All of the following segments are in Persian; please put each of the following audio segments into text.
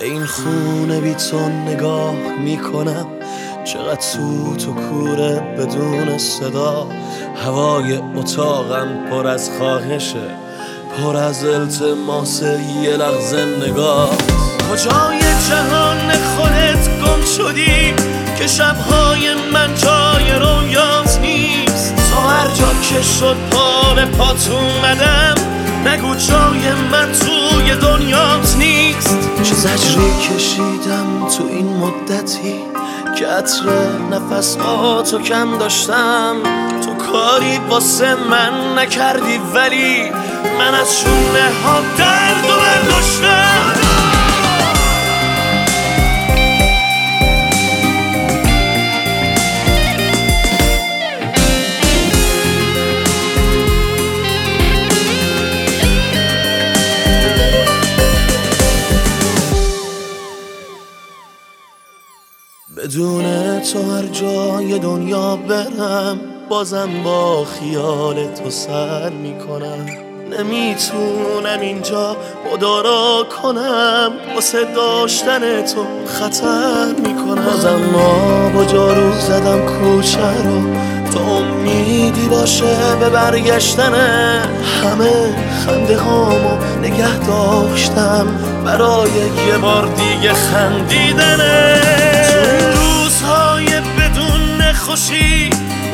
به این خونه بی تو نگاه میکنم، چقدر سوت و کوره بدون صدا. هوای اتاقم پر از خواهشه، پر از التماسه یه لحظه نگاه. کجای جهان خودت گم شدی که شبهای من جای رویات نیست؟ تا هر جا که شد پا به پات اومدم، نگو جای من توی دنیات نیست. چه زجری کشیدم تو این مدتی که عطر نفساتو کم داشتم. تو کاری واسه من نکردی ولی من از شونه ها درد و برداشتم. بدون تو هر جای دنیا برم، بازم با خیال تو سر میکنم. نمیتونم اینجا مدارا کنم، واسه داشتن تو خطر میکنم. بازم ما با جارو زدم کوچه رو، تا امیدی باشه به برگشتن. همه خنده هامو نگه داشتم برای یه بار دیگه خندیدنه. خوشی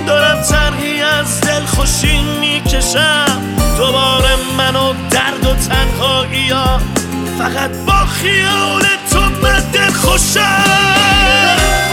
دارم طرحی از دل خوشی میکشم، دوباره منو درد و تنهایی ها، فقط با خیال تو من دل خوشم.